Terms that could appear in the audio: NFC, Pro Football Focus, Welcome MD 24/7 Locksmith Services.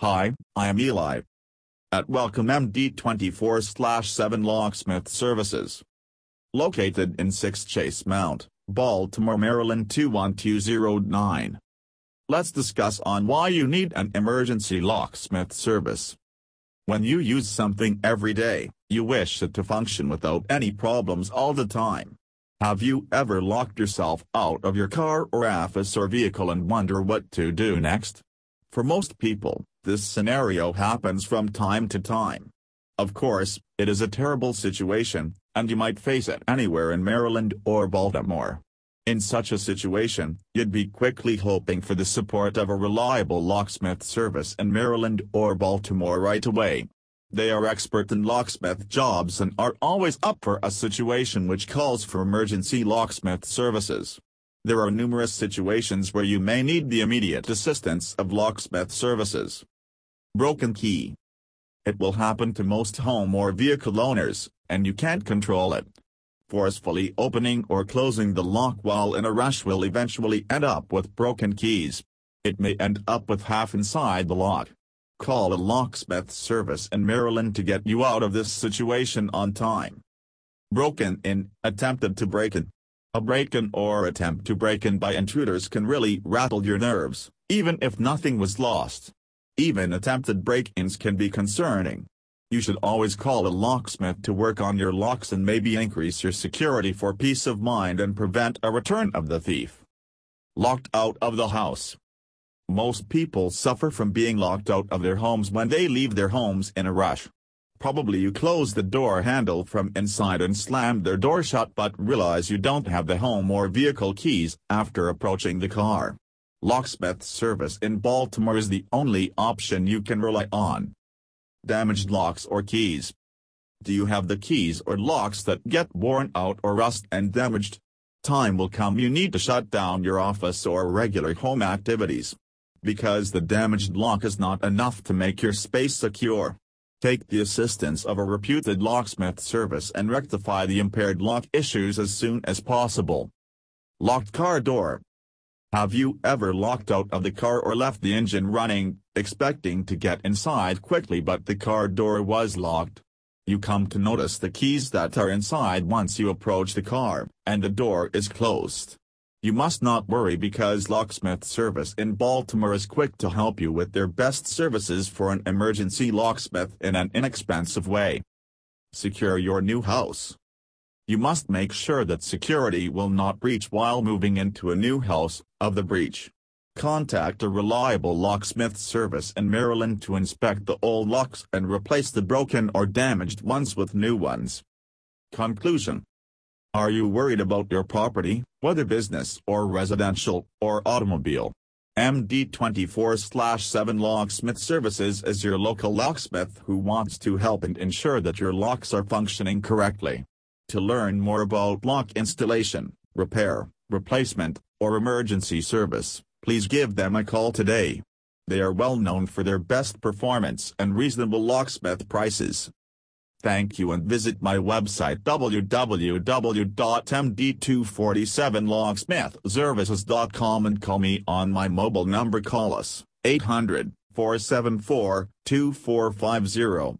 Hi, I am Eli. At Welcome MD 24/7 Locksmith Services. Located in 6 Chase Mount, Baltimore, Maryland 21209. Let's discuss on why you need an emergency locksmith service. When you use something every day, you wish it to function without any problems all the time. Have you ever locked yourself out of your car or office or vehicle and wonder what to do next? For most people, this scenario happens from time to time. Of course, it is a terrible situation, and you might face it anywhere in Maryland or Baltimore. In such a situation, you'd be quickly hoping for the support of a reliable locksmith service in Maryland or Baltimore right away. They are expert in locksmith jobs and are always up for a situation which calls for emergency locksmith services. There are numerous situations where you may need the immediate assistance of locksmith services. Broken key. It will happen to most home or vehicle owners, and you can't control it. Forcefully opening or closing the lock while in a rush will eventually end up with broken keys. It may end up with half inside the lock. Call a locksmith service in Maryland to get you out of this situation on time. Broken in, attempted to break in. A break-in or attempt to break in by intruders can really rattle your nerves, even if nothing was lost. Even attempted break-ins can be concerning. You should always call a locksmith to work on your locks and maybe increase your security for peace of mind and prevent a return of the thief. Locked out of the house. Most people suffer from being locked out of their homes when they leave their homes in a rush. Probably you close the door handle from inside and slam their door shut but realize you don't have the home or vehicle keys after approaching the car. Locksmith service in Baltimore is the only option you can rely on. Damaged locks or keys. Do you have the keys or locks that get worn out or rust and damaged? Time will come you need to shut down your office or regular home activities. Because the damaged lock is not enough to make your space secure. Take the assistance of a reputed locksmith service and rectify the impaired lock issues as soon as possible. Locked car door. Have you ever locked out of the car or left the engine running, expecting to get inside quickly but the car door was locked? You come to notice the keys that are inside once you approach the car, and the door is closed. You must not worry because Locksmith Service in Baltimore is quick to help you with their best services for an emergency locksmith in an inexpensive way. Secure your new house. You must make sure that security will not breach while moving into a new house, of the breach. Contact a reliable locksmith service in Maryland to inspect the old locks and replace the broken or damaged ones with new ones. Conclusion. Are you worried about your property, whether business or residential or automobile? MD 24/7 Locksmith Services is your local locksmith who wants to help and ensure that your locks are functioning correctly. To learn more about lock installation, repair, replacement, or emergency service, please give them a call today. They are well known for their best performance and reasonable locksmith prices. Thank you and visit my website www.md247locksmithservices.com and call me on my mobile number. Call us, 800-474-2450.